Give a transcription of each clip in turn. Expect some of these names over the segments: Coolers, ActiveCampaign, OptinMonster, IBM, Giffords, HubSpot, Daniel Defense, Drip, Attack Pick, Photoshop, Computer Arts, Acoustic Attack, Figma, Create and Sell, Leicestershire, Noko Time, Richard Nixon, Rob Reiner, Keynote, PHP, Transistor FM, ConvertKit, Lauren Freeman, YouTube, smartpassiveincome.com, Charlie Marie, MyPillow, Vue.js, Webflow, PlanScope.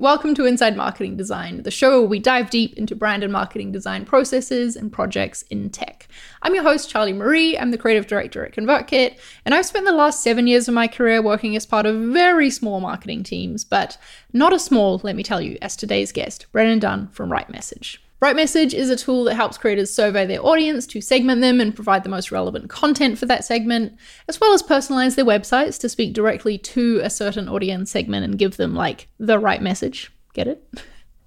Welcome to Inside Marketing Design, the show where we dive deep into brand and marketing design processes and projects in tech. I'm your host, Charlie Marie. I'm the creative director at ConvertKit, and I've spent the last 7 years of my career working as part of very small marketing teams, but not as small, let me tell you, as today's guest, Brennan Dunn from RightMessage. RightMessage is a tool that helps creators survey their audience to segment them and provide the most relevant content for that segment, as well as personalize their websites to speak directly to a certain audience segment and give them, like, the right message. Get it?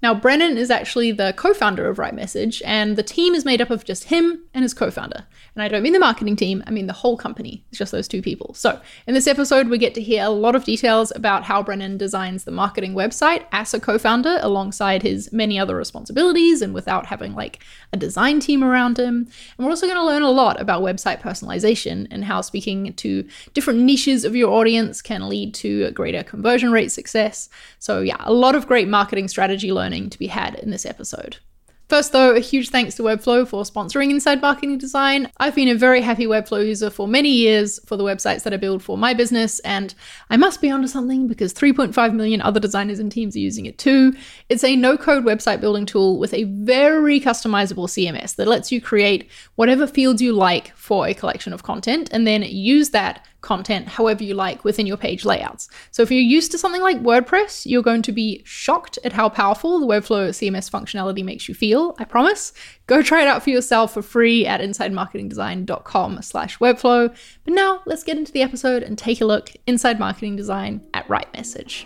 Now, Brennan is actually the co-founder of RightMessage, and the team is made up of just him and his co-founder. And I don't mean the marketing team, I mean the whole company. It's just those two people. So in this episode, we get to hear a lot of details about how Brennan designs the marketing website as a co-founder alongside his many other responsibilities and without having like a design team around him. And we're also going to learn a lot about website personalization and how speaking to different niches of your audience can lead to a greater conversion rate success. So yeah, a lot of great marketing strategy learning to be had in this episode. First though, a huge thanks to Webflow for sponsoring Inside Marketing Design. I've been a very happy Webflow user for many years for the websites that I build for my business, and I must be onto something because 3.5 million other designers and teams are using it too. It's a no-code website building tool with a very customizable CMS that lets you create whatever fields you like for a collection of content and then use that content however you like within your page layouts. So if you're used to something like WordPress, you're going to be shocked at how powerful the Webflow CMS functionality makes you feel, I promise. Go try it out for yourself for free at insidemarketingdesign.com/Webflow. But now let's get into the episode and take a look inside marketing design at RightMessage.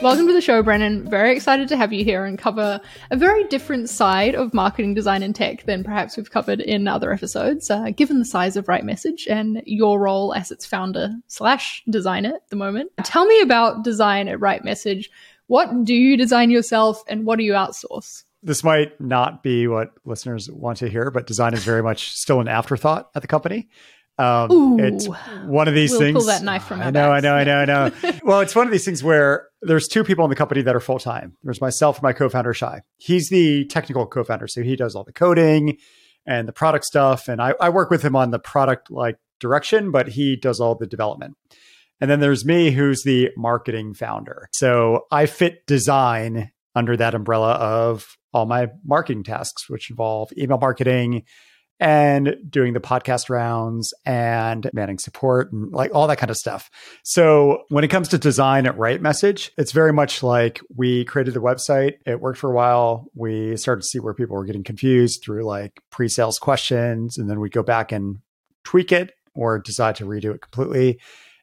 Welcome to the show, Brennan. Very excited to have you here and cover a very different side of marketing design and tech than perhaps we've covered in other episodes, given the size of RightMessage and your role as its founder slash designer at the moment. Tell me about design at RightMessage. What do you design yourself and what do you outsource? This might not be what listeners want to hear, but design is very much still an afterthought at the company. It's one of these things. Pull that knife from I know. Well, it's one of these things where there's two people in the company that are full-time. There's myself and my co-founder, Shy. He's the technical co-founder. So he does all the coding and the product stuff. And I work with him on the product like direction, but he does all the development. And then there's me, who's the marketing founder. So I fit design under that umbrella of all my marketing tasks, which involve email marketing, and doing the podcast rounds and managing support and like all that kind of stuff. So when it comes to design at RightMessage, it's very much like we created the website. It worked for a while. We started to see where people were getting confused through like pre-sales questions. And then we go back and tweak it or decide to redo it completely.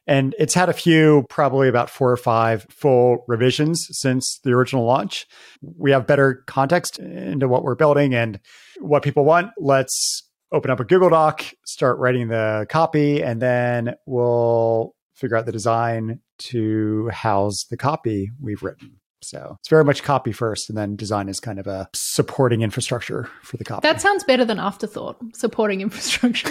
And it's had a few, probably about 4 or 5 full revisions since the original launch. We have better context into what we're building and what people want. Let's open up a Google Doc, start writing the copy, and then we'll figure out the design to house the copy we've written. So it's very much copy first, and then design is kind of a supporting infrastructure for the copy. That sounds better than afterthought, supporting infrastructure.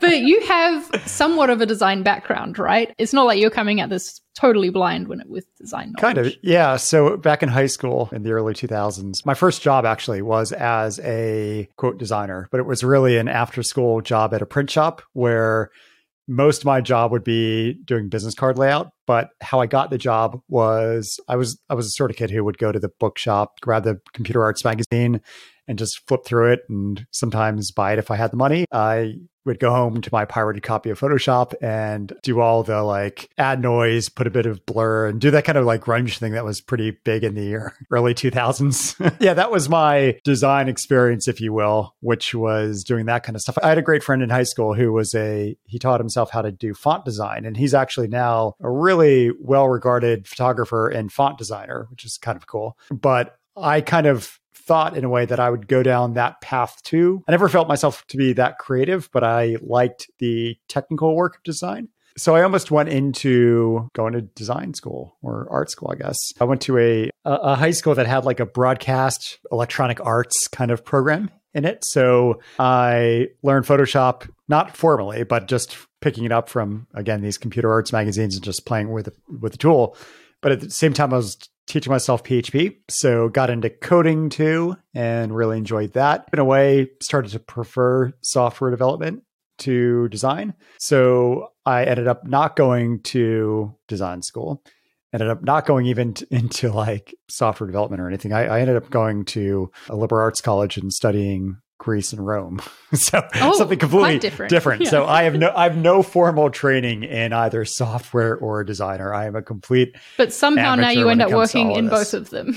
But you have somewhat of a design background, right? It's not like you're coming at this totally blind with design knowledge. Kind of, yeah. So back in high school in the early 2000s, my first job actually was as a quote designer, but it was really an after-school job at a print shop where most of my job would be doing business card layout, but how I got the job was I was the sort of kid who would go to the bookshop, grab the Computer Arts magazine and just flip through it and sometimes buy it if I had the money. I would go home to my pirated copy of Photoshop and do all the like add noise, put a bit of blur and do that kind of like grunge thing that was pretty big in the early 2000s. Yeah, that was my design experience, if you will, which was doing that kind of stuff. I had a great friend in high school who he taught himself how to do font design. And he's actually now a really well-regarded photographer and font designer, which is kind of cool. But I kind of thought in a way that I would go down that path too. I never felt myself to be that creative, but I liked the technical work of design. So I almost went into going to design school or art school, I guess. I went to a high school that had like a broadcast electronic arts kind of program in it. So I learned Photoshop, not formally, but just picking it up from, again, these Computer Arts magazines and just playing with the tool. But at the same time, I was teaching myself PHP. So got into coding too and really enjoyed that. In a way, started to prefer software development to design. So I ended up not going to design school, ended up not going even into like software development or anything. I ended up going to a liberal arts college and studying Greece and Rome. Something completely different. Yeah. So I have no formal training in either software or designer. I am a complete But somehow now you end up working in both of them.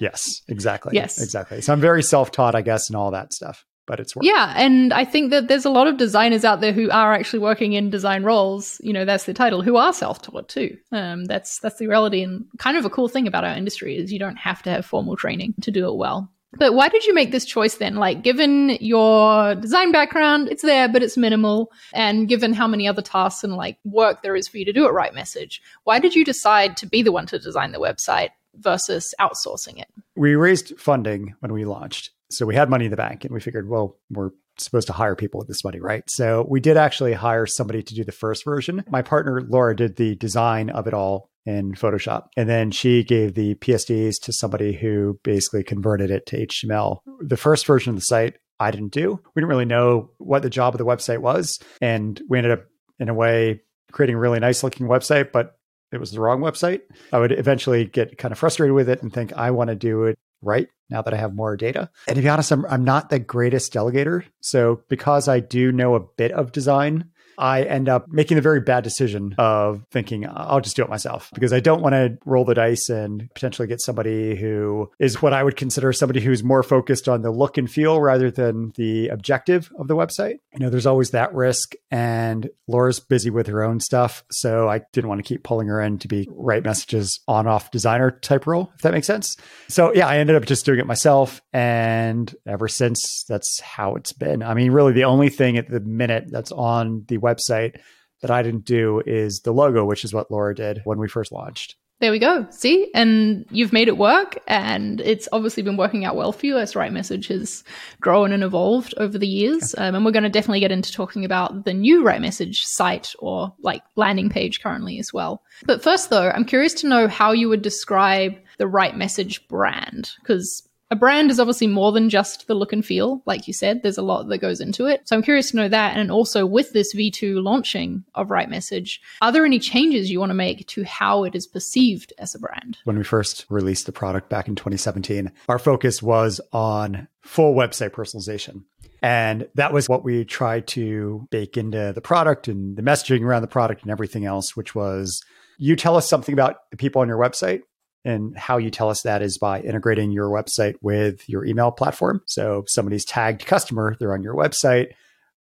Yes, exactly. Yes, exactly. So I'm very self-taught, I guess, and all that stuff. But it's work. Yeah. And I think that there's a lot of designers out there who are actually working in design roles, you know, that's the title, who are self-taught too. That's the reality, and kind of a cool thing about our industry is you don't have to have formal training to do it well. But why did you make this choice then? Like, given your design background, it's there, but it's minimal. And given how many other tasks and like work there is for you to do at RightMessage, why did you decide to be the one to design the website versus outsourcing it? We raised funding when we launched. So we had money in the bank and we figured, well, we're supposed to hire people with this money, right? So we did actually hire somebody to do the first version. My partner, Laura, did the design of it all in Photoshop. And then she gave the PSDs to somebody who basically converted it to HTML. The first version of the site, I didn't do. We didn't really know what the job of the website was. And we ended up, in a way, creating a really nice looking website, but it was the wrong website. I would eventually get kind of frustrated with it and think, I want to do it right now that I have more data. And to be honest, I'm not the greatest delegator. So because I do know a bit of design, I end up making the very bad decision of thinking, I'll just do it myself, because I don't want to roll the dice and potentially get somebody who is what I would consider somebody who's more focused on the look and feel rather than the objective of the website. You know, there's always that risk, and Laura's busy with her own stuff. So I didn't want to keep pulling her in to be RightMessage's on-off designer type role, if that makes sense. So yeah, I ended up just doing it myself. And ever since, that's how it's been. I mean, really the only thing at the minute that's on the website that I didn't do is the logo, which is what Laura did when we first launched. There we go. See, and you've made it work, and it's obviously been working out well for you as RightMessage has grown and evolved over the years. Yeah. And we're going to definitely get into talking about the new RightMessage site or like landing page currently as well. But first though, I'm curious to know how you would describe the RightMessage brand, because a brand is obviously more than just the look and feel. Like you said, there's a lot that goes into it. So I'm curious to know that. And also with this V2 launching of RightMessage, are there any changes you want to make to how it is perceived as a brand? When we first released the product back in 2017, our focus was on full website personalization. And that was what we tried to bake into the product and the messaging around the product and everything else, which was, you tell us something about the people on your website. And how you tell us that is by integrating your website with your email platform. So if somebody's tagged customer, they're on your website.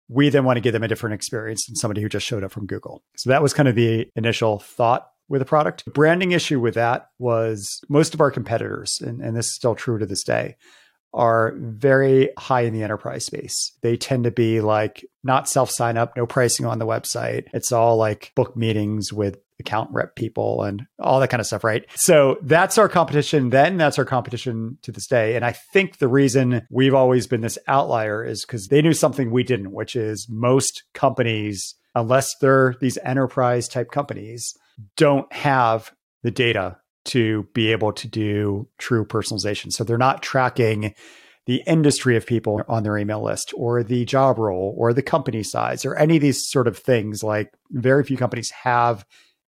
We then want to give them a different experience than somebody who just showed up from Google. So that was kind of the initial thought with the product. The branding issue with that was most of our competitors, and this is still true to this day, are very high in the enterprise space. They tend to be like not self-sign up, no pricing on the website. It's all like book meetings with account rep people and all that kind of stuff, right? So that's our competition then, that's our competition to this day. And I think the reason we've always been this outlier is because they knew something we didn't, which is most companies, unless they're these enterprise type companies, don't have the data to be able to do true personalization. So they're not tracking the industry of people on their email list or the job role or the company size or any of these sort of things. Like very few companies have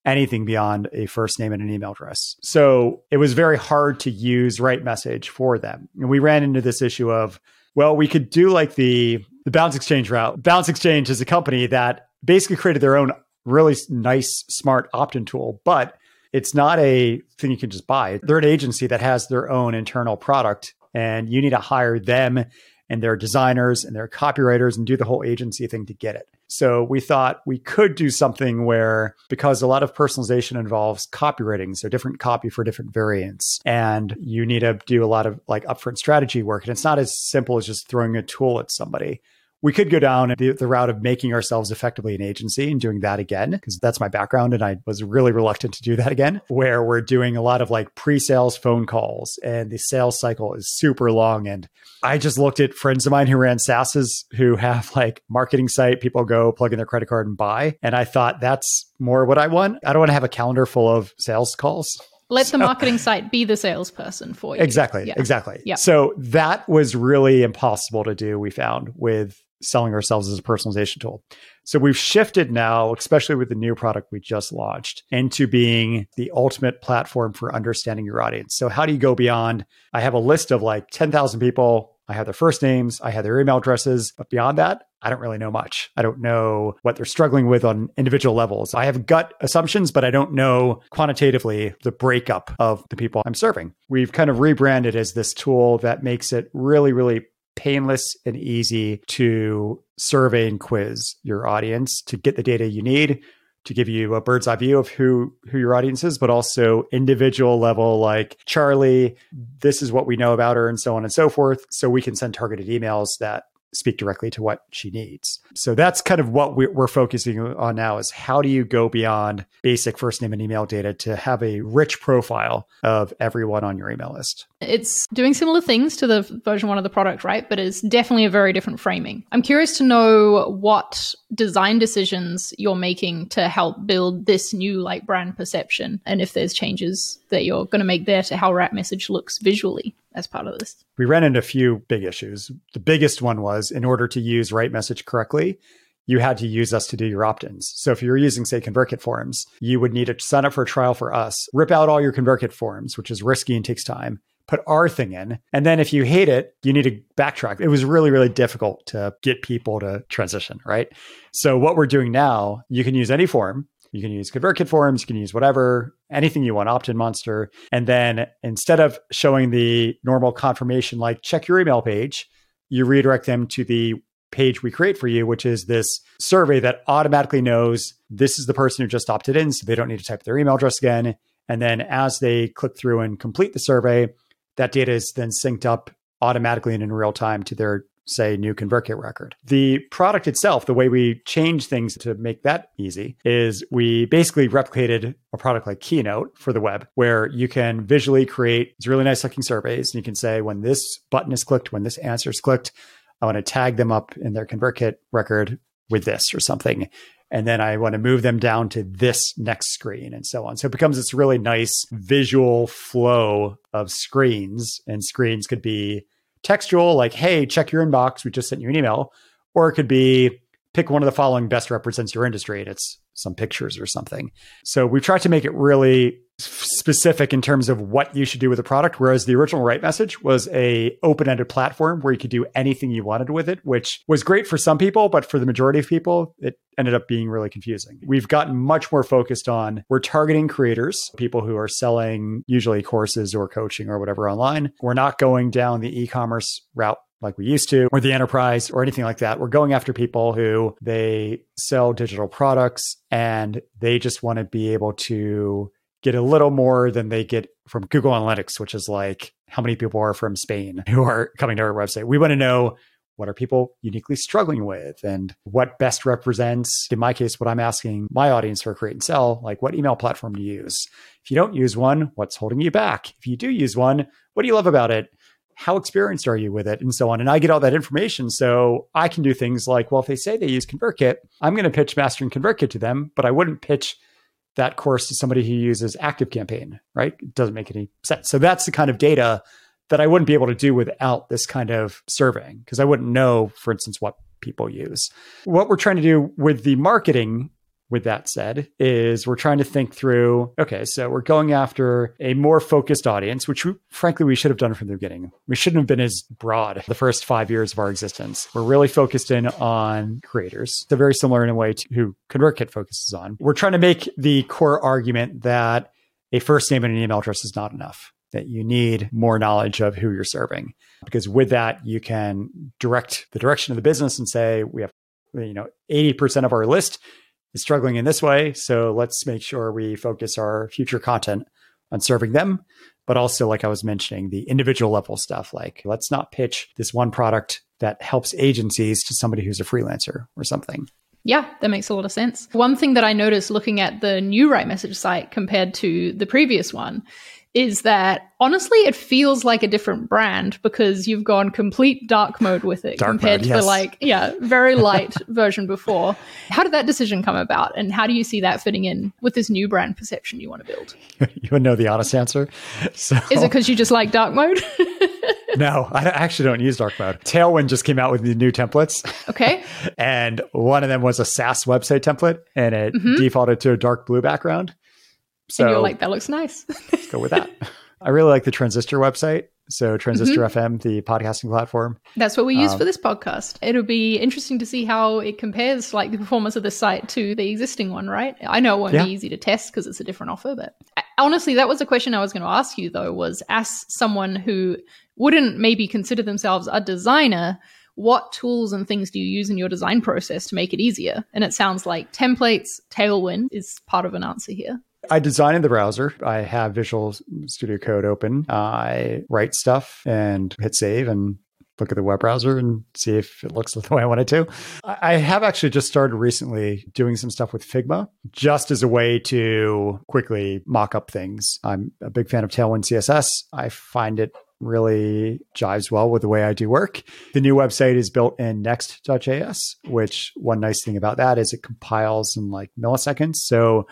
anything beyond a first name and an email address. So it was very hard to use RightMessage for them. And we ran into this issue of, well, we could do like the Bounce Exchange route. Bounce Exchange is a company that basically created their own really nice, smart opt-in tool, but it's not a thing you can just buy. They're an agency that has their own internal product, and you need to hire them and their designers and their copywriters and do the whole agency thing to get it. So we thought we could do something where, because a lot of personalization involves copywriting, so different copy for different variants, and you need to do a lot of like upfront strategy work. And it's not as simple as just throwing a tool at somebody. We could go down the route of making ourselves effectively an agency and doing that again, because that's my background. And I was really reluctant to do that again, where we're doing a lot of like pre-sales phone calls and the sales cycle is super long. And I just looked at friends of mine who ran SaaSes who have like marketing site, people go plug in their credit card and buy. And I thought that's more what I want. I don't want to have a calendar full of sales calls. Let the marketing site be the salesperson for you. Exactly. Yeah. Exactly. Yeah. So that was really impossible to do, we found, with selling ourselves as a personalization tool. So we've shifted now, especially with the new product we just launched, into being the ultimate platform for understanding your audience. So how do you go beyond, I have a list of like 10,000 people, I have their first names, I have their email addresses, but beyond that, I don't really know much. I don't know what they're struggling with on individual levels. I have gut assumptions, but I don't know quantitatively the breakup of the people I'm serving. We've kind of rebranded as this tool that makes it really, really painless and easy to survey and quiz your audience to get the data you need to give you a bird's eye view of who your audience is, but also individual level, like, Charlie, this is what we know about her, and so on and so forth. So we can send targeted emails that speak directly to what she needs. So that's kind of what we're focusing on now, is how do you go beyond basic first name and email data to have a rich profile of everyone on your email list? It's doing similar things to the version one of the product, right? But it's definitely a very different framing. I'm curious to know what design decisions you're making to help build this new like brand perception, and if there's changes that you're going to make there to how RightMessage looks visually as part of this. We ran into a few big issues. The biggest one was, in order to use RightMessage correctly, you had to use us to do your opt-ins. So if you're using, say, ConvertKit forms, you would need to sign up for a trial for us, rip out all your ConvertKit forms, which is risky and takes time, put our thing in. And then if you hate it, you need to backtrack. It was really, really difficult to get people to transition, right? So what we're doing now, you can use any form. You can use ConvertKit forms, you can use whatever, anything you want, OptinMonster. And then instead of showing the normal confirmation, like check your email page, you redirect them to the page we create for you, which is this survey that automatically knows this is the person who just opted in, so they don't need to type their email address again. And then as they click through and complete the survey, that data is then synced up automatically and in real time to their, say, new ConvertKit record. The product itself, the way we change things to make that easy, is we basically replicated a product like Keynote for the web, where you can visually create these really nice looking surveys. And you can say, when this button is clicked, when this answer is clicked, I want to tag them up in their ConvertKit record with this or something. And then I want to move them down to this next screen and so on. So it becomes this really nice visual flow of screens. And screens could be textual, like, hey, check your inbox, we just sent you an email. Or it could be, pick one of the following best represents your industry, and it's some pictures or something. So we've tried to make it really specific in terms of what you should do with the product, whereas the original RightMessage was a open-ended platform where you could do anything you wanted with it, which was great for some people, but for the majority of people, it ended up being really confusing. We've gotten much more focused on, we're targeting creators, people who are selling usually courses or coaching or whatever online. We're not going down the e-commerce route like we used to, or the enterprise or anything like that. We're going after people who, they sell digital products and they just want to be able to get a little more than they get from Google Analytics, which is like how many people are from Spain who are coming to our website. We want to know, what are people uniquely struggling with, and what best represents, in my case, what I'm asking my audience for Create and Sell, like what email platform to use. If you don't use one, what's holding you back? If you do use one, what do you love about it? How experienced are you with it? And so on. And I get all that information. So I can do things like, well, if they say they use ConvertKit, I'm going to pitch Mastering ConvertKit to them, but I wouldn't pitch that course to somebody who uses ActiveCampaign, right? It doesn't make any sense. So that's the kind of data that I wouldn't be able to do without this kind of surveying, because I wouldn't know, for instance, what people use. What we're trying to do with the marketing, with that said, is we're trying to think through, okay, so we're going after a more focused audience, which we should have done from the beginning. We shouldn't have been as broad the first 5 years of our existence. We're really focused in on creators. They're very similar in a way to who ConvertKit focuses on. We're trying to make the core argument that a first name and an email address is not enough, that you need more knowledge of who you're serving. Because with that, you can direct the direction of the business and say, we have 80% of our list is struggling in this way. So let's make sure we focus our future content on serving them. But also, like I was mentioning, the individual level stuff, like let's not pitch this one product that helps agencies to somebody who's a freelancer or something. Yeah, that makes a lot of sense. One thing that I noticed looking at the new RightMessage site compared to the previous one is that, honestly, it feels like a different brand because you've gone complete dark mode with it compared to the very light version before. How did that decision come about, and how do you see that fitting in with this new brand perception you want to build? You want to know the honest answer? So, is it because you just like dark mode? No, I actually don't use dark mode. Tailwind just came out with the new templates. Okay. And one of them was a SaaS website template, and it defaulted to a dark blue background. So and you're like, that looks nice. Let's go with that. I really like the Transistor website. So Transistor FM, the podcasting platform. That's what we use for this podcast. It'll be interesting to see how it compares, like the performance of the site to the existing one, right? I know it won't be easy to test because it's a different offer, but honestly, that was a question I was going to ask you though, was as someone who wouldn't maybe consider themselves a designer, what tools and things do you use in your design process to make it easier? And it sounds like templates, Tailwind is part of an answer here. I design in the browser. I have Visual Studio Code open. I write stuff and hit save and look at the web browser and see if it looks the way I want it to. I have actually just started recently doing some stuff with Figma just as a way to quickly mock up things. I'm a big fan of Tailwind CSS. I find it really jives well with the way I do work. The new website is built in Next.js, which one nice thing about that is it compiles in like milliseconds. So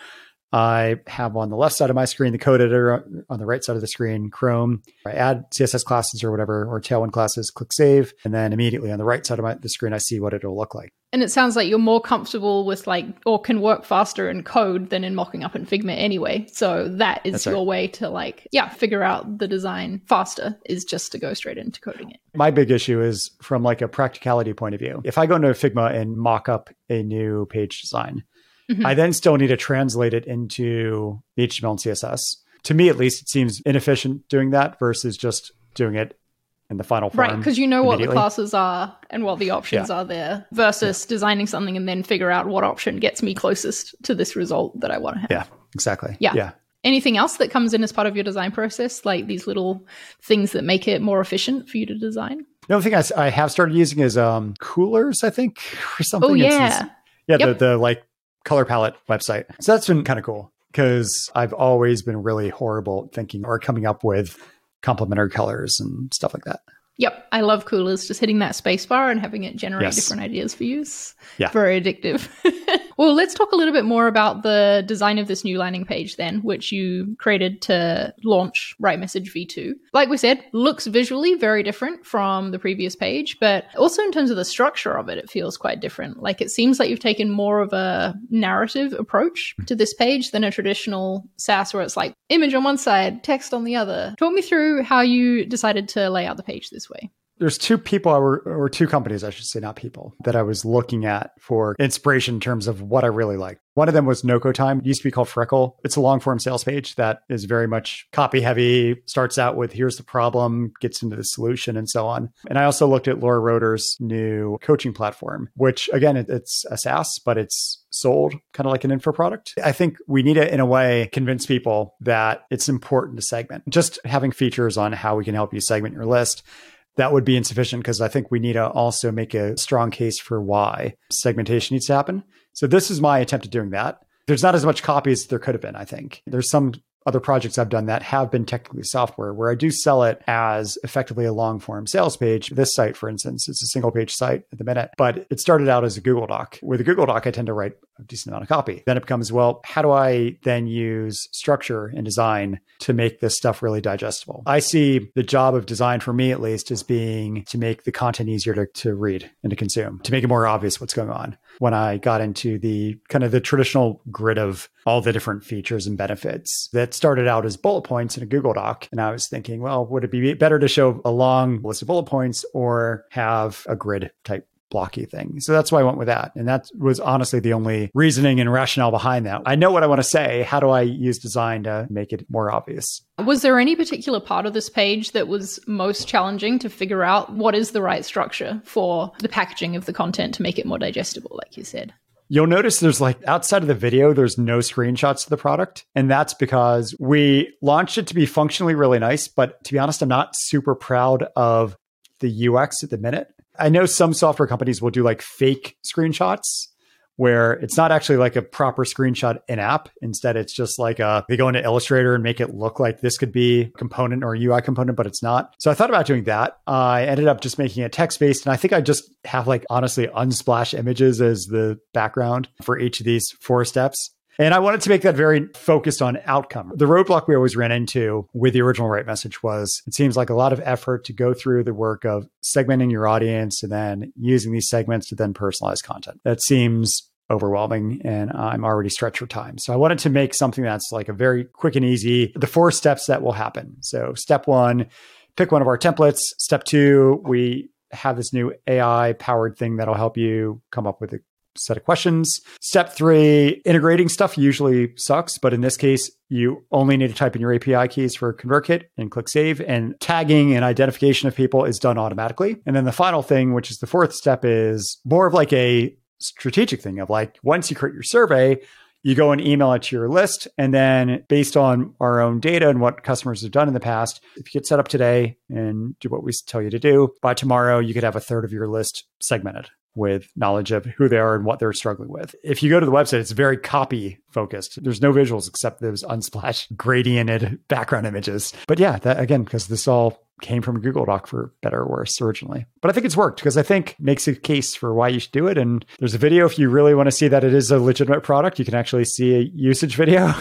I have on the left side of my screen, the code editor, on the right side of the screen, Chrome. I add CSS classes or whatever, or Tailwind classes, click save. And then immediately on the right side of the screen, I see what it'll look like. And it sounds like you're more comfortable with like, or can work faster in code than in mocking up in Figma anyway. So that is That's your right. way to like, figure out the design faster is just to go straight into coding it. My big issue is from like a practicality point of view. If I go into Figma and mock up a new page design, I then still need to translate it into HTML and CSS. To me, at least, it seems inefficient doing that versus just doing it in the final form. Right, because you know what the classes are and what the options are there versus designing something and then figure out what option gets me closest to this result that I want to have. Yeah, exactly. Yeah. Anything else that comes in as part of your design process, like these little things that make it more efficient for you to design? The only thing I have started using is Coolers, I think, or something. Oh, yeah. The like color palette website. So that's been kind of cool because I've always been really horrible at thinking or coming up with complementary colors and stuff like that. Yep. I love Coolers, just hitting that space bar and having it generate different ideas for use. Yeah. Very addictive. Well, let's talk a little bit more about the design of this new landing page then, which you created to launch RightMessage V2. Like we said, looks visually very different from the previous page, but also in terms of the structure of it, it feels quite different. Like it seems like you've taken more of a narrative approach to this page than a traditional SaaS where it's like image on one side, text on the other. Talk me through how you decided to lay out the page this way. There's two people or two companies, I should say, not people, that I was looking at for inspiration in terms of what I really liked. One of them was Noko Time. It used to be called Freckle. It's a long form sales page that is very much copy heavy, starts out with here's the problem, gets into the solution and so on. And I also looked at Laura Roeder's new coaching platform, which again, it's a SaaS, but it's sold kind of like an info product. I think we need to, in a way, convince people that it's important to segment. Just having features on how we can help you segment your list, that would be insufficient because I think we need to also make a strong case for why segmentation needs to happen. So this is my attempt at doing that. There's not as much copy as there could have been, I think. There's some other projects I've done that have been technically software where I do sell it as effectively a long form sales page. This site, for instance, it's a single page site at the minute, but it started out as a Google Doc. With a Google Doc, I tend to write a decent amount of copy. Then it becomes, well, how do I then use structure and design to make this stuff really digestible? I see the job of design for me, at least, as being to make the content easier to read and to consume, to make it more obvious what's going on. When I got into the kind of the traditional grid of all the different features and benefits that started out as bullet points in a Google Doc. And I was thinking, well, would it be better to show a long list of bullet points or have a grid type blocky thing? So that's why I went with that. And that was honestly the only reasoning and rationale behind that. I know what I want to say. How do I use design to make it more obvious? Was there any particular part of this page that was most challenging to figure out what is the right structure for the packaging of the content to make it more digestible, like you said? You'll notice there's like outside of the video, there's no screenshots of the product. And that's because we launched it to be functionally really nice. But to be honest, I'm not super proud of the UX at the minute. I know some software companies will do like fake screenshots where it's not actually like a proper screenshot in app. Instead, it's just like they go into Illustrator and make it look like this could be a component or a UI component, but it's not. So I thought about doing that. I ended up just making it text-based. And I think I just have like, honestly, Unsplash images as the background for each of these four steps. And I wanted to make that very focused on outcome. The roadblock we always ran into with the original RightMessage was, it seems like a lot of effort to go through the work of segmenting your audience and then using these segments to then personalize content. That seems overwhelming, and I'm already stretched for time. So I wanted to make something that's like a very quick and easy, the 4 steps that will happen. So step 1, pick one of our templates. Step 2, we have this new AI powered thing that'll help you come up with a set of questions. Step 3, integrating stuff usually sucks, but in this case, you only need to type in your API keys for ConvertKit and click save, and tagging and identification of people is done automatically. And then the final thing, which is the 4th step, is more of like a strategic thing of like, once you create your survey, you go and email it to your list. And then based on our own data and what customers have done in the past, if you get set up today and do what we tell you to do, by tomorrow, you could have a third of your list segmented with knowledge of who they are and what they're struggling with. If you go to the website, it's very copy focused. There's no visuals except those Unsplash gradiented background images. But yeah, that again, because this all came from Google Doc for better or worse originally. But I think it's worked because I think it makes a case for why you should do it. And there's a video if you really want to see that it is a legitimate product. You can actually see a usage video.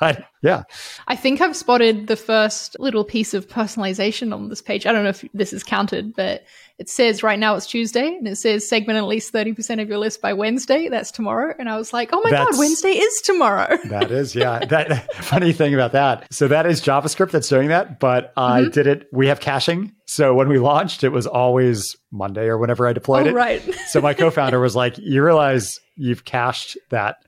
But yeah. I think I've spotted the first little piece of personalization on this page. I don't know if this is counted, but it says right now it's Tuesday and it says segment at least 30% of your list by Wednesday. That's tomorrow. And I was like, oh my God, Wednesday is tomorrow. That is, yeah. That funny thing about that. So that is JavaScript that's doing that, but I did it. We have caching. So when we launched, it was always Monday or whenever I deployed it. Right. So my co-founder was like, you realize you've cached that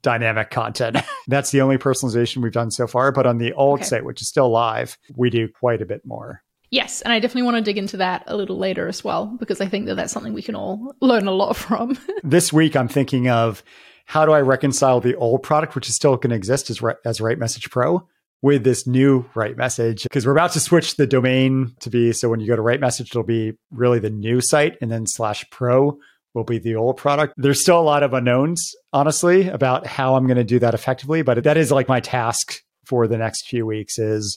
dynamic content. That's the only personalization we've done so far. But on the old site, which is still live, we do quite a bit more. Yes. And I definitely want to dig into that a little later as well, because I think that that's something we can all learn a lot from. This week, I'm thinking of how do I reconcile the old product, which is still going to exist as RightMessage Pro, with this new RightMessage, because we're about to switch the domain to be, so when you go to RightMessage, it'll be really the new site, and then /pro will be the old product. There's still a lot of unknowns, honestly, about how I'm going to do that effectively, but that is like my task for the next few weeks is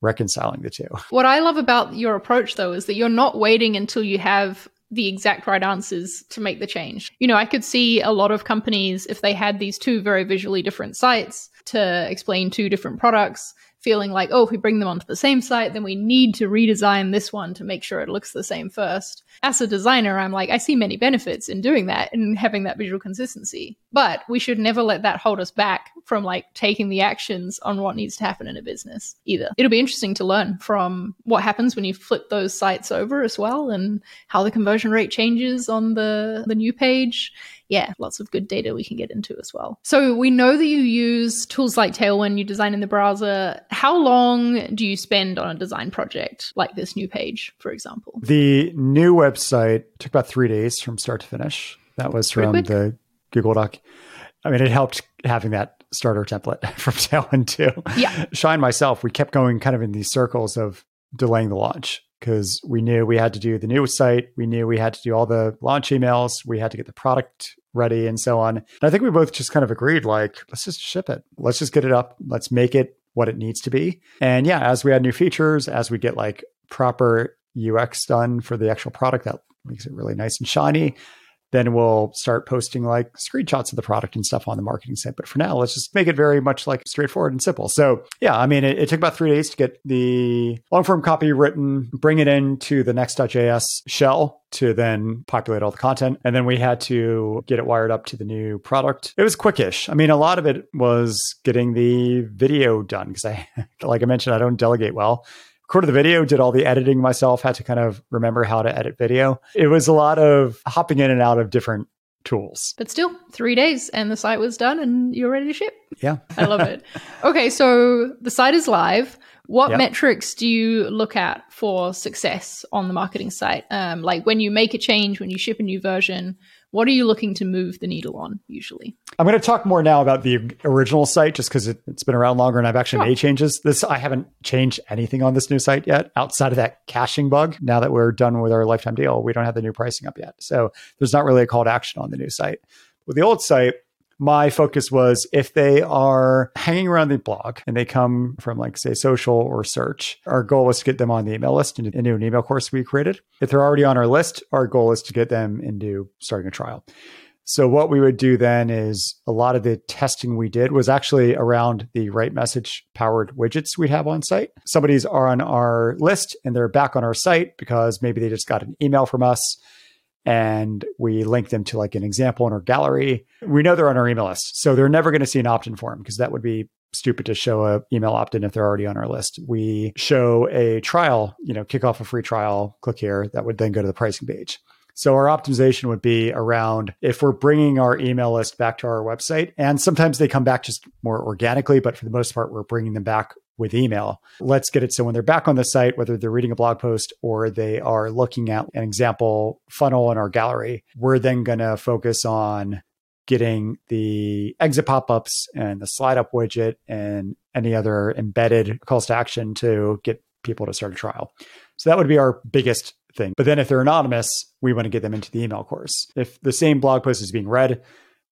reconciling the two. What I love about your approach, though, is that you're not waiting until you have the exact right answers to make the change. You know, I could see a lot of companies, if they had these two very visually different sites to explain two different products, feeling like, oh, if we bring them onto the same site, then we need to redesign this one to make sure it looks the same first. As a designer, I'm like, I see many benefits in doing that and having that visual consistency, but we should never let that hold us back from like taking the actions on what needs to happen in a business either. It'll be interesting to learn from what happens when you flip those sites over as well and how the conversion rate changes on the new page. Yeah, lots of good data we can get into as well. So we know that you use tools like Tailwind, you design in the browser. How long do you spend on a design project like this new page, for example? The new website took about 3 days from start to finish. That was from the Google Doc. I mean, it helped having that starter template from Tailwind too. Yeah. Shy and myself, we kept going kind of in these circles of delaying the launch, because we knew we had to do the new site. We knew we had to do all the launch emails. We had to get the product ready and so on. And I think we both just kind of agreed, like, let's just ship it. Let's just get it up. Let's make it what it needs to be. And yeah, as we add new features, as we get like proper UX done for the actual product, that makes it really nice and shiny. Then we'll start posting like screenshots of the product and stuff on the marketing site. But for now, let's just make it very much like straightforward and simple. So yeah, I mean, it took about 3 days to get the long form copy written, bring it into the Next.js shell to then populate all the content. And then we had to get it wired up to the new product. It was quickish. I mean, a lot of it was getting the video done because I, like I mentioned, I don't delegate well. Recorded the video, did all the editing myself, had to kind of remember how to edit video. It was a lot of hopping in and out of different tools. But still, 3 days and the site was done and you're ready to ship. Yeah. I love it. Okay, so the site is live. What metrics do you look at for success on the marketing site? Like when you make a change, when you ship a new version, what are you looking to move the needle on usually? I'm going to talk more now about the original site just because it's been around longer and I've actually made changes. I haven't changed anything on this new site yet outside of that caching bug. Now that we're done with our lifetime deal, we don't have the new pricing up yet. So there's not really a call to action on the new site. With the old site, my focus was if they are hanging around the blog and they come from like say social or search, our goal was to get them on the email list and into an email course we created. If they're already on our list, our goal is to get them into starting a trial. So what we would do then is a lot of the testing we did was actually around the RightMessage powered widgets we have on site. Somebody's are on our list and they're back on our site because maybe they just got an email from us and we link them to like an example in our gallery. We know they're on our email list. So they're never going to see an opt-in form because that would be stupid to show an email opt-in if they're already on our list. We show a trial, kick off a free trial, click here, that would then go to the pricing page. So our optimization would be around if we're bringing our email list back to our website, and sometimes they come back just more organically, but for the most part, we're bringing them back with email. Let's get it so when they're back on the site, whether they're reading a blog post or they are looking at an example funnel in our gallery, we're then going to focus on getting the exit pop-ups and the slide up widget and any other embedded calls to action to get people to start a trial. So that would be our biggest thing. But then if they're anonymous, we want to get them into the email course. If the same blog post is being read,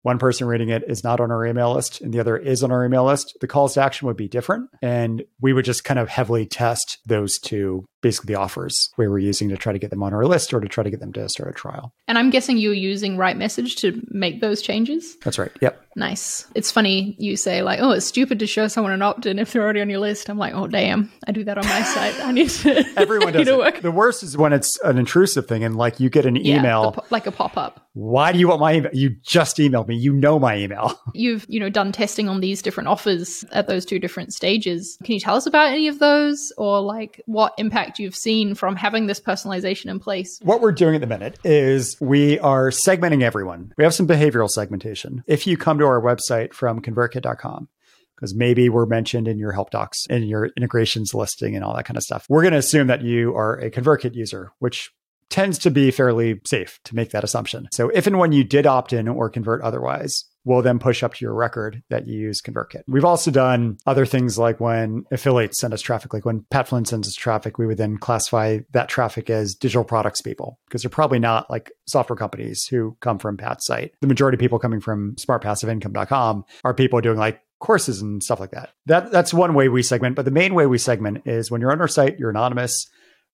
one person reading it is not on our email list and the other is on our email list, the calls to action would be different. And we would just kind of heavily test those two, basically the offers we were using to try to get them on our list or to try to get them to start a trial. And I'm guessing you're using RightMessage to make those changes? That's right. Yep. Nice. It's funny you say like, oh, it's stupid to show someone an opt-in if they're already on your list. I'm like, oh, damn, I do that on my site. I need to Everyone does it. Work. The worst is when it's an intrusive thing and like you get an email. Like a pop-up. Why do you want my email? You just emailed me. You know my email. You've, done testing on these different offers at those two different stages. Can you tell us about any of those or like what impact you've seen from having this personalization in place? What we're doing at the minute is we are segmenting everyone. We have some behavioral segmentation. If you come to our website from ConvertKit.com, because maybe we're mentioned in your help docs and your integrations listing and all that kind of stuff, we're going to assume that you are a ConvertKit user, which tends to be fairly safe to make that assumption. So if and when you did opt in or convert otherwise, we'll then push up to your record that you use ConvertKit. We've also done other things like when affiliates send us traffic, like when Pat Flynn sends us traffic, we would then classify that traffic as digital products people because they're probably not like software companies who come from Pat's site. The majority of people coming from smartpassiveincome.com are people doing like courses and stuff like that. That's one way we segment, but the main way we segment is when you're on our site, you're anonymous.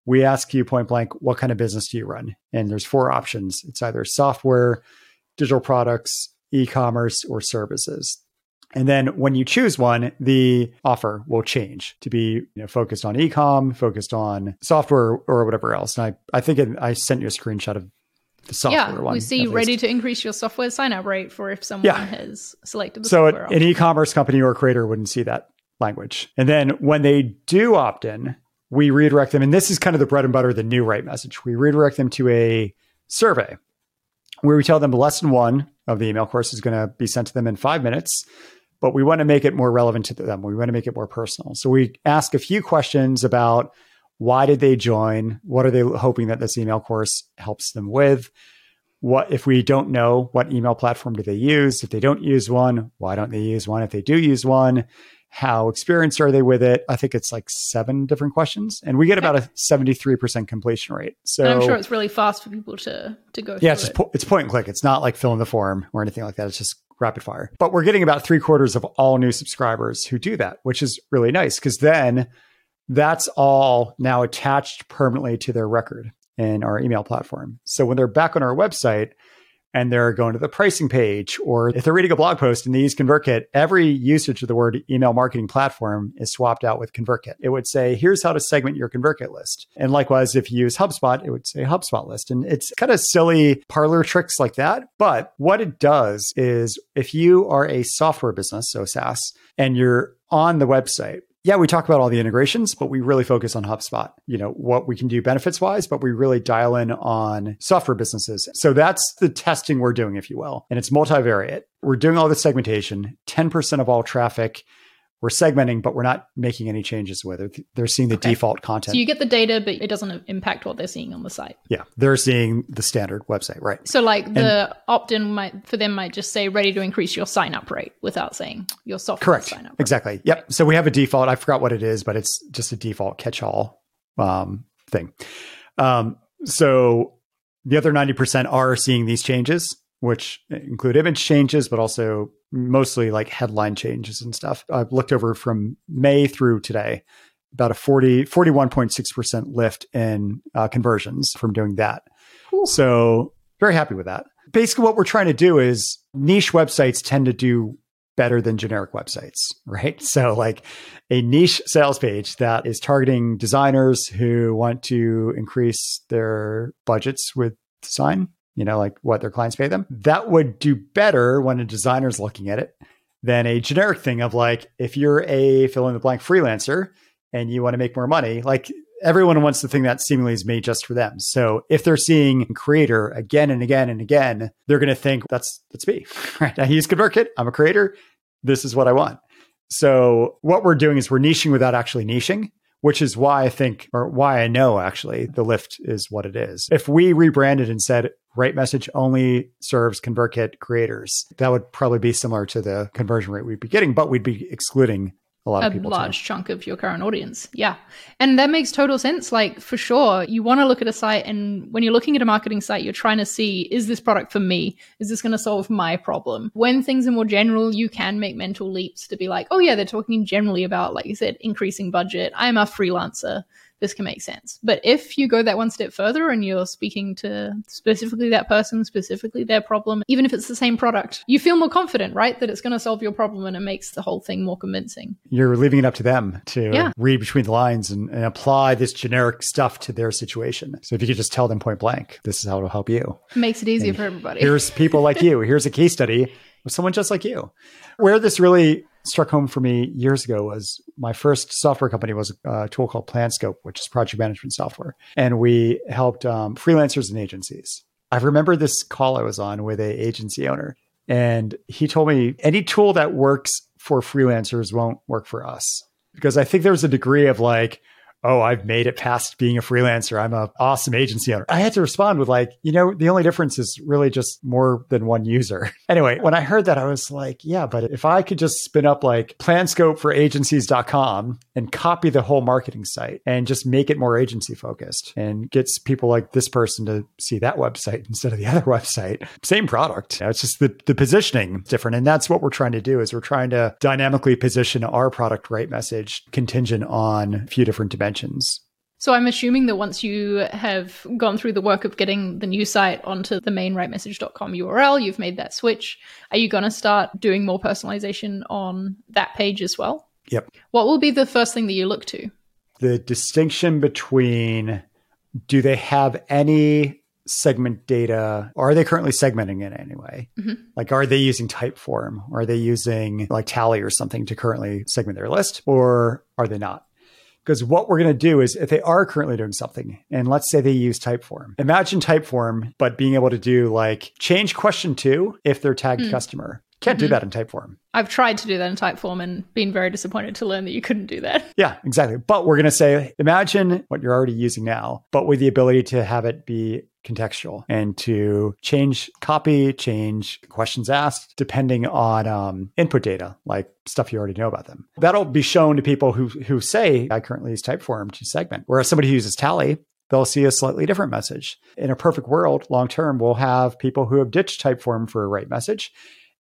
We ask you point blank, what kind of business do you run? And there's four options. It's either software, digital products, e-commerce, or services. And then when you choose one, the offer will change to be focused on e-com, focused on software or whatever else. And I think I sent you a screenshot of the software one. We see ready to increase your software sign-up rate for if someone has selected the software option. An e-commerce company or creator wouldn't see that language. And then when they do opt in, we redirect them. And this is kind of the bread and butter of the new RightMessage. We redirect them to a survey where we tell them lesson one of the email course is going to be sent to them in 5 minutes, but we want to make it more relevant to them. We want to make it more personal. So we ask a few questions about why did they join? What are they hoping that this email course helps them with? What if we don't know what email platform do they use? If they don't use one, why don't they use one? If they do use one, how experienced are they with it? I think it's like 7 different questions. And we get about a 73% completion rate. So and I'm sure it's really fast for people to go through. Yeah, it's point and click. It's not like fill in the form or anything like that. It's just rapid fire. But we're getting about 3/4 of all new subscribers who do that, which is really nice because then that's all now attached permanently to their record in our email platform. So when they're back on our website, and they're going to the pricing page, or if they're reading a blog post and they use ConvertKit, every usage of the word email marketing platform is swapped out with ConvertKit. It would say, here's how to segment your ConvertKit list. And likewise, if you use HubSpot, it would say HubSpot list. And it's kind of silly parlor tricks like that. But what it does is if you are a software business, so SaaS, and you're on the website, yeah, we talk about all the integrations, but we really focus on HubSpot, what we can do benefits wise, but we really dial in on software businesses. So that's the testing we're doing, if you will. And it's multivariate. We're doing all the segmentation, 10% of all traffic. We're segmenting, but we're not making any changes with it. They're seeing the default content. So you get the data, but it doesn't impact what they're seeing on the site. Yeah, they're seeing the standard website, right? So the opt-in might just say ready to increase your sign-up rate without saying your software sign-up rate. Exactly. Yep. Right. So we have a default. I forgot what it is, but it's just a default catch-all thing. So the other 90% are seeing these changes, which include image changes, but also mostly like headline changes and stuff. I've looked over from May through today, about a 41.6% lift in conversions from doing that. Cool. So very happy with that. Basically, what we're trying to do is niche websites tend to do better than generic websites, right? So like a niche sales page that is targeting designers who want to increase their budgets with design, you know, like what their clients pay them, that would do better when a designer's looking at it than a generic thing of like, if you're a fill in the blank freelancer and you want to make more money, like everyone wants the thing that seemingly is made just for them. So if they're seeing creator again and again and again, they're going to think that's me, right? I use ConvertKit. I'm a creator. This is what I want. So what we're doing is we're niching without actually niching, which is why I think, or why I know actually the lift is what it is. If we rebranded and said, RightMessage only serves ConvertKit creators, that would probably be similar to the conversion rate we'd be getting, but we'd be excluding a lot of people. A large chunk of your current audience. Yeah. And that makes total sense. Like for sure, you want to look at a site, and when you're looking at a marketing site, you're trying to see, is this product for me? Is this going to solve my problem? When things are more general, you can make mental leaps to be like, oh yeah, they're talking generally about, like you said, increasing budget. I'm a freelancer. This can make sense. But if you go that one step further and you're speaking to specifically that person, specifically their problem, even if it's the same product, you feel more confident, right? That it's going to solve your problem, and it makes the whole thing more convincing. You're leaving it up to them to read between the lines and apply this generic stuff to their situation. So if you could just tell them point blank, this is how it'll help you. It makes it easier for everybody. Here's people like you. Here's a case study with someone just like you. Where this really struck home for me years ago was my first software company was a tool called PlanScope, which is project management software. And we helped freelancers and agencies. I remember this call I was on with an agency owner, and he told me any tool that works for freelancers won't work for us. Because I think there was a degree of like, oh, I've made it past being a freelancer. I'm an awesome agency owner. I had to respond with like, you know, the only difference is really just more than one user. Anyway, when I heard that, I was like, yeah, but if I could just spin up like planscopeforagencies.com and copy the whole marketing site and just make it more agency focused and gets people like this person to see that website instead of the other website, same product. You know, it's just the positioning different. And that's what we're trying to do is we're trying to dynamically position our product RightMessage contingent on a few different dimensions. So I'm assuming that once you have gone through the work of getting the new site onto the main rightmessage.com URL, you've made that switch. Are you going to start doing more personalization on that page as well? Yep. What will be the first thing that you look to? The distinction between, do they have any segment data? Are they currently segmenting it anyway? Mm-hmm. Like, are they using Typeform? Are they using like Tally or something to currently segment their list? Or are they not? Because what we're going to do is if they are currently doing something, and let's say they use Typeform, imagine Typeform, but being able to do like change question 2 if they're tagged customer. Can't do that in Typeform. I've tried to do that in Typeform and been very disappointed to learn that you couldn't do that. Yeah, exactly. But we're going to say, imagine what you're already using now, but with the ability to have it be contextual and to change copy, change questions asked, depending on input data, like stuff you already know about them. That'll be shown to people who say, I currently use Typeform to segment. Whereas somebody who uses Tally, they'll see a slightly different message. In a perfect world, long-term, we'll have people who have ditched Typeform for a RightMessage.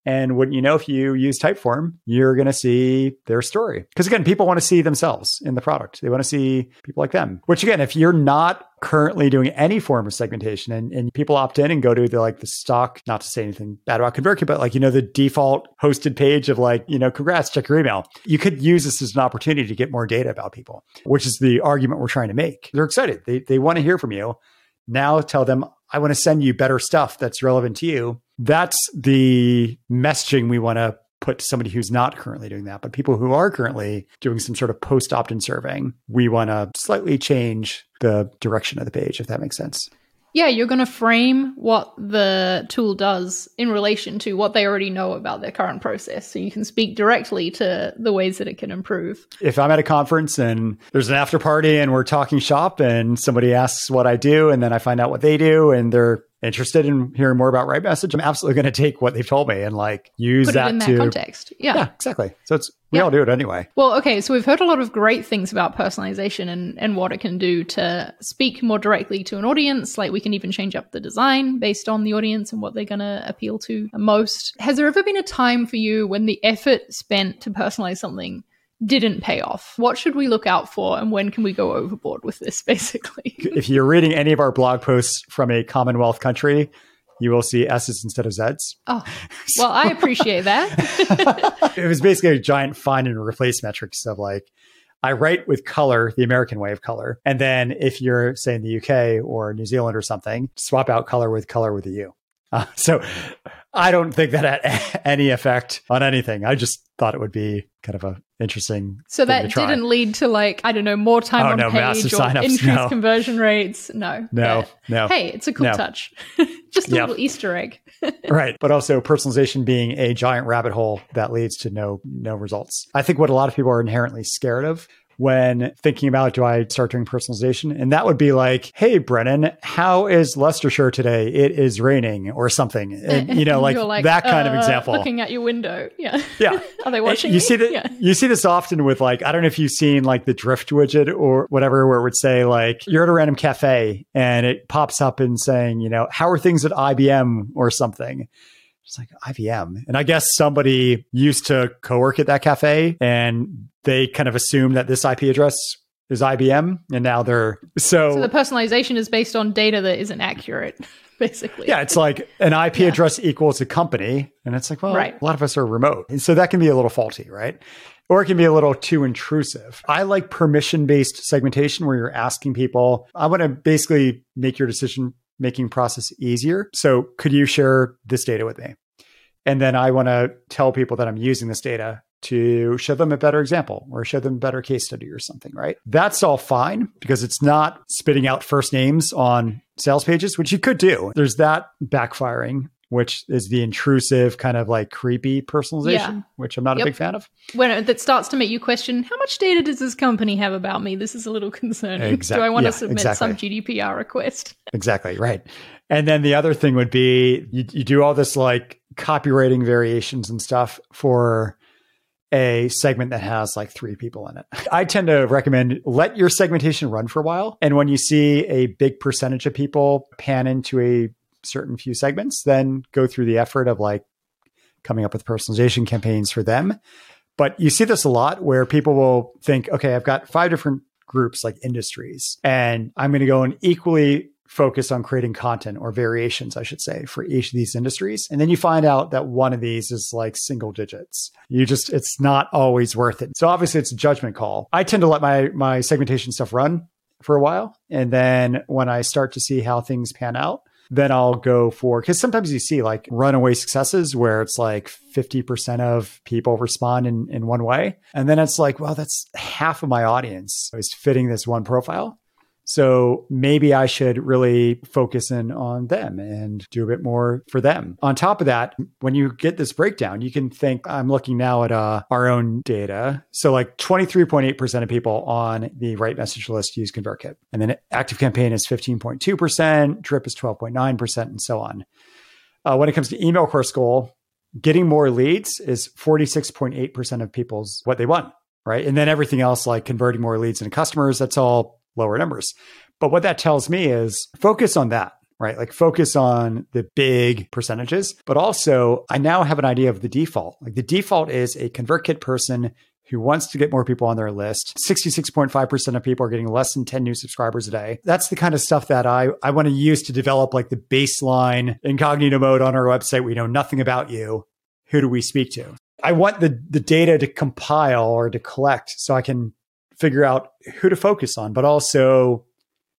And wouldn't you know, if you use Typeform, you're going to see their story. Because again, people want to see themselves in the product. They want to see people like them, which again, if you're not currently doing any form of segmentation and people opt in and go to the stock, not to say anything bad about ConvertKit, but the default hosted page of congrats, check your email. You could use this as an opportunity to get more data about people, which is the argument we're trying to make. They're excited. They want to hear from you. Now tell them, I want to send you better stuff that's relevant to you. That's the messaging we want to put to somebody who's not currently doing that. But people who are currently doing some sort of post-opt-in surveying, we want to slightly change the direction of the page, if that makes sense. Yeah, you're going to frame what the tool does in relation to what they already know about their current process. So you can speak directly to the ways that it can improve. If I'm at a conference and there's an after party and we're talking shop and somebody asks what I do, and then I find out what they do and they're interested in hearing more about RightMessage, I'm absolutely going to take what they've told me and use that in that context. Yeah, exactly. So we all do it anyway. Well, okay. So we've heard a lot of great things about personalization and what it can do to speak more directly to an audience. Like we can even change up the design based on the audience and what they're going to appeal to most. Has there ever been a time for you when the effort spent to personalize something didn't pay off? What should we look out for, and when can we go overboard with this, basically? If you're reading any of our blog posts from a Commonwealth country, you will see S's instead of Z's. Oh, well, I appreciate that. It was basically a giant find and replace metrics of like, I write with color, the American way of color. And then if you're, say, in the UK or New Zealand or something, swap out color with a U. So I don't think that had any effect on anything. I just thought it would be kind of an interesting So that didn't lead to like, I don't know, more time on page or sign-ups. Increased conversion rates. No. Hey, it's a cool touch. Just a little Easter egg. Right. But also personalization being a giant rabbit hole that leads to no results. I think what a lot of people are inherently scared of when thinking about, do I start doing personalization? And that would be like, hey, Brennan, how is Leicestershire today? It is raining or something. And, you know, like that kind of example. Looking at your window. Yeah. Yeah. Are they watching you? You see this often with like, I don't know if you've seen like the Drift widget or whatever, where it would say like, you're at a random cafe and it pops up and saying, you know, how are things at IBM or something? It's like IBM. And I guess somebody used to co-work at that cafe and they kind of assume that this IP address is IBM. And now they're... So the personalization is based on data that isn't accurate, basically. Yeah, it's like an IP address equals a company. And it's like, well, a lot of us are remote. And so that can be a little faulty, right? Or it can be a little too intrusive. I like permission-based segmentation where you're asking people, I want to basically make your decision making process easier. So could you share this data with me? And then I want to tell people that I'm using this data to show them a better example or show them a better case study or something, right? That's all fine because it's not spitting out first names on sales pages, which you could do. There's that backfiring, which is the intrusive kind of like creepy personalization, which I'm not a big fan of. When that starts to make you question, how much data does this company have about me? This is a little concerning. Do I want to submit some GDPR request? Exactly, right. And then the other thing would be you do all this like copywriting variations and stuff for a segment that has like 3 people in it. I tend to recommend let your segmentation run for a while. And when you see a big percentage of people pan into a certain few segments, then go through the effort of like coming up with personalization campaigns for them. But you see this a lot where people will think, okay, I've got 5 different groups like industries, and I'm going to go and equally focus on creating content or variations, I should say, for each of these industries. And then you find out that one of these is like single digits. It's not always worth it. So obviously it's a judgment call. I tend to let my segmentation stuff run for a while. And then when I start to see how things pan out, then I'll go for, because sometimes you see like runaway successes where it's like 50% of people respond in one way. And then it's like, well, that's half of my audience is fitting this one profile. So maybe I should really focus in on them and do a bit more for them. On top of that, when you get this breakdown, you can think, I'm looking now at our own data. So like 23.8% of people on the RightMessage list use ConvertKit. And then ActiveCampaign is 15.2%, Drip is 12.9%, and so on. When it comes to email course goal, getting more leads is 46.8% of people's what they want, right? And then everything else like converting more leads into customers, that's all lower numbers. But what that tells me is focus on that, right? Like focus on the big percentages, but also I now have an idea of the default. Like the default is a ConvertKit person who wants to get more people on their list. 66.5% of people are getting less than 10 new subscribers a day. That's the kind of stuff that I want to use to develop like the baseline incognito mode on our website. We know nothing about you. Who do we speak to? I want the data to compile or to collect so I can figure out who to focus on, but also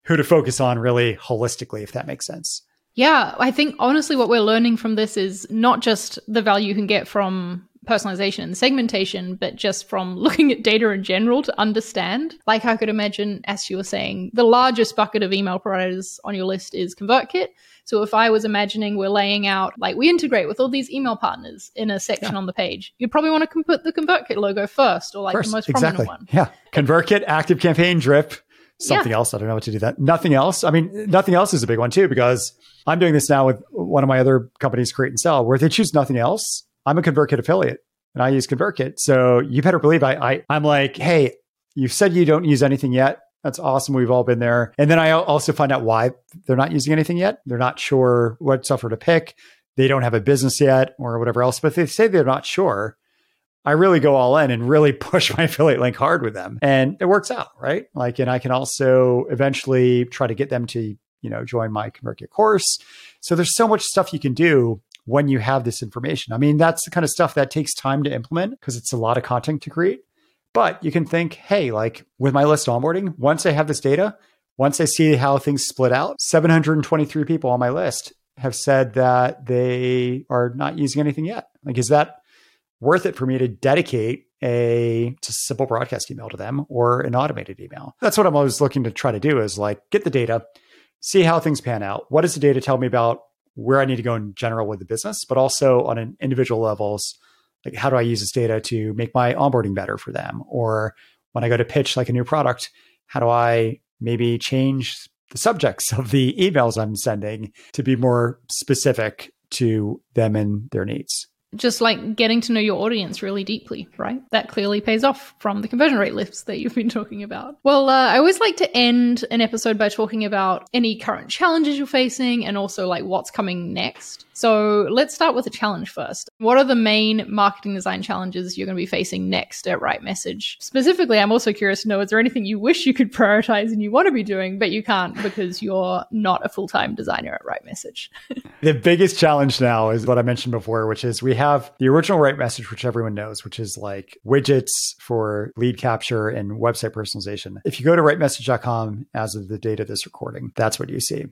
who to focus on really holistically, if that makes sense. Yeah, I think honestly what we're learning from this is not just the value you can get from personalization and segmentation, but just from looking at data in general to understand. Like I could imagine, as you were saying, the largest bucket of email providers on your list is ConvertKit. So if I was imagining we're laying out, like we integrate with all these email partners in a section on the page, you'd probably want to put the ConvertKit logo first, or like the most prominent one. Yeah, ConvertKit, ActiveCampaign, Drip, something else. I don't know what to do that. Nothing else. I mean, nothing else is a big one too, because I'm doing this now with one of my other companies, Create and Sell, where they choose nothing else. I'm a ConvertKit affiliate and I use ConvertKit. So you better believe I'm like, hey, you've said you don't use anything yet. That's awesome. We've all been there. And then I also find out why they're not using anything yet. They're not sure what software to pick. They don't have a business yet or whatever else. But if they say they're not sure, I really go all in and really push my affiliate link hard with them. And it works out, right? Like, and I can also eventually try to get them to, you know, join my ConvertKit course. So there's so much stuff you can do when you have this information. I mean, that's the kind of stuff that takes time to implement because it's a lot of content to create. But you can think, hey, like with my list onboarding, once I have this data, once I see how things split out, 723 people on my list have said that they are not using anything yet. Like, is that worth it for me to dedicate a simple broadcast email to them or an automated email? That's what I'm always looking to try to do is like get the data, see how things pan out. What does the data tell me about where I need to go in general with the business, but also on an individual levels, like how do I use this data to make my onboarding better for them? Or when I go to pitch like a new product, how do I maybe change the subjects of the emails I'm sending to be more specific to them and their needs? Just like getting to know your audience really deeply, right? That clearly pays off from the conversion rate lifts that you've been talking about. Well, I always like to end an episode by talking about any current challenges you're facing and also like what's coming next. So let's start with a challenge first. What are the main marketing design challenges you're going to be facing next at RightMessage? Specifically, I'm also curious to know, is there anything you wish you could prioritize and you want to be doing, but you can't because you're not a full-time designer at RightMessage? The biggest challenge now is what I mentioned before, which is we have the original RightMessage, which everyone knows, which is like widgets for lead capture and website personalization. If you go to rightmessage.com as of the date of this recording, that's what you see.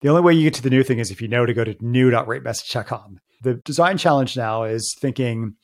The only way you get to the new thing is if you know to go to new.rightmessage.com. The design challenge now is thinking,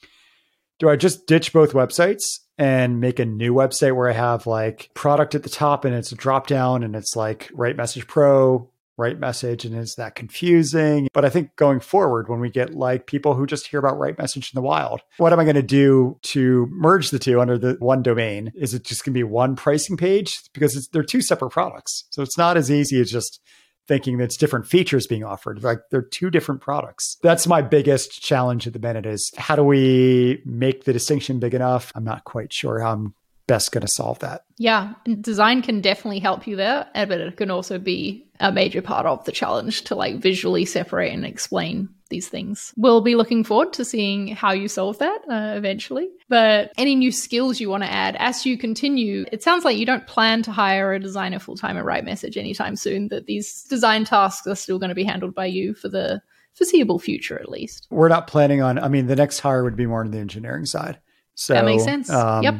do I just ditch both websites and make a new website where I have like product at the top and it's a drop down and it's like RightMessage Pro, RightMessage, and is that confusing? But I think going forward, when we get like people who just hear about RightMessage in the wild, what am I going to do to merge the two under the one domain? Is it just going to be one pricing page? Because they're two separate products. So it's not as easy as just thinking that's different features being offered. Like they're two different products. That's my biggest challenge at the minute is how do we make the distinction big enough? I'm not quite sure how I'm best going to solve that. Yeah, design can definitely help you there, but it can also be a major part of the challenge to like visually separate and explain these things. We'll be looking forward to seeing how you solve that eventually. But any new skills you want to add as you continue, it sounds like you don't plan to hire a designer full-time at RightMessage anytime soon, that these design tasks are still going to be handled by you for the foreseeable future, at least. We're not planning on, I mean, the next hire would be more on the engineering side. So that makes sense. Yep.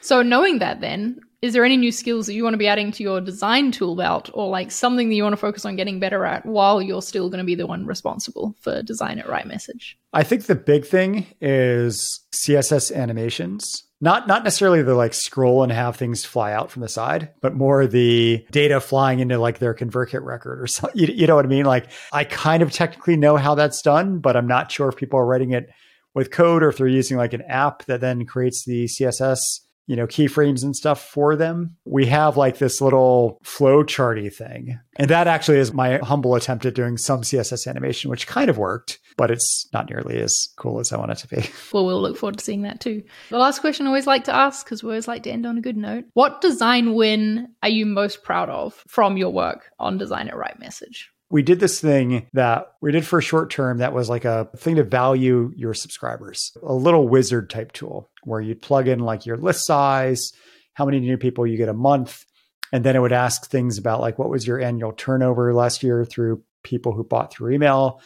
So knowing that then, is there any new skills that you want to be adding to your design tool belt or like something that you want to focus on getting better at while you're still going to be the one responsible for design at RightMessage? I think the big thing is CSS animations. Not necessarily the like scroll and have things fly out from the side, but more the data flying into like their ConvertKit record or something. You know what I mean? Like I kind of technically know how that's done, but I'm not sure if people are writing it with code or if they're using like an app that then creates the CSS, you know, keyframes and stuff for them. We have like this little flow charty thing. And that actually is my humble attempt at doing some CSS animation, which kind of worked, but it's not nearly as cool as I want it to be. Well, we'll look forward to seeing that too. The last question I always like to ask, because we always like to end on a good note. What design win are you most proud of from your work on Design at RightMessage? We did this thing that we did for a short term that was like a thing to value your subscribers, a little wizard type tool where you'd plug in like your list size, how many new people you get a month. And then it would ask things about like, what was your annual turnover last year through people who bought through email?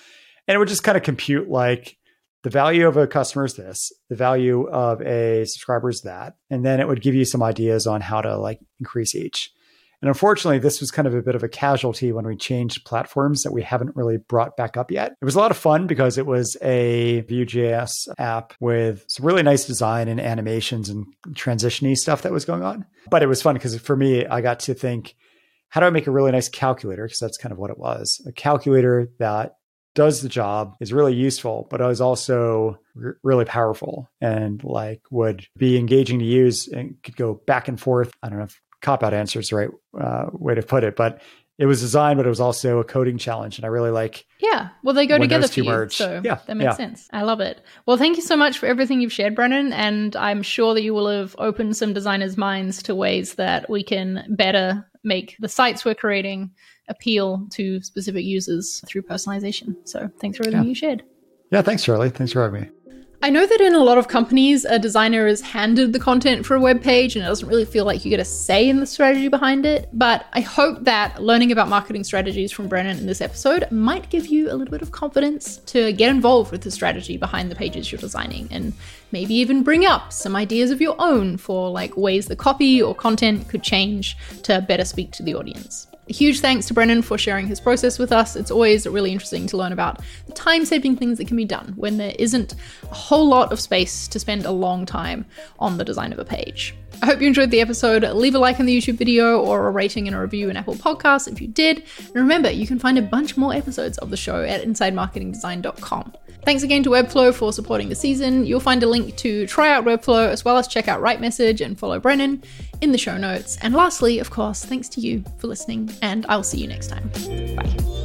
And it would just kind of compute like the value of a customer is this, the value of a subscriber is that. And then it would give you some ideas on how to like increase each. And unfortunately, this was kind of a bit of a casualty when we changed platforms that we haven't really brought back up yet. It was a lot of fun because it was a Vue.js app with some really nice design and animations and transition-y stuff that was going on. But it was fun because for me, I got to think, how do I make a really nice calculator? Because that's kind of what it was. A calculator that does the job, is really useful, but is also really powerful and like would be engaging to use and could go back and forth. I don't know if cop-out answer is the right way to put it, but it was design, but it was also a coding challenge. And I really like, yeah, well, they go together for you, so yeah, that makes sense. I love it. Well, thank you so much for everything you've shared, Brennan. And I'm sure that you will have opened some designers' minds to ways that we can better make the sites we're creating appeal to specific users through personalization. So thanks for everything you shared. Yeah, thanks, Charlie. Thanks for having me. I know that in a lot of companies, a designer is handed the content for a web page and it doesn't really feel like you get a say in the strategy behind it, but I hope that learning about marketing strategies from Brennan in this episode might give you a little bit of confidence to get involved with the strategy behind the pages you're designing and maybe even bring up some ideas of your own for like ways the copy or content could change to better speak to the audience. A huge thanks to Brennan for sharing his process with us. It's always really interesting to learn about the time-saving things that can be done when there isn't a whole lot of space to spend a long time on the design of a page. I hope you enjoyed the episode. Leave a like on the YouTube video or a rating and a review in Apple Podcasts if you did. And remember, you can find a bunch more episodes of the show at insidemarketingdesign.com. Thanks again to Webflow for supporting the season. You'll find a link to try out Webflow as well as check out RightMessage and follow Brennan in the show notes. And lastly, of course, thanks to you for listening, and I'll see you next time. Bye.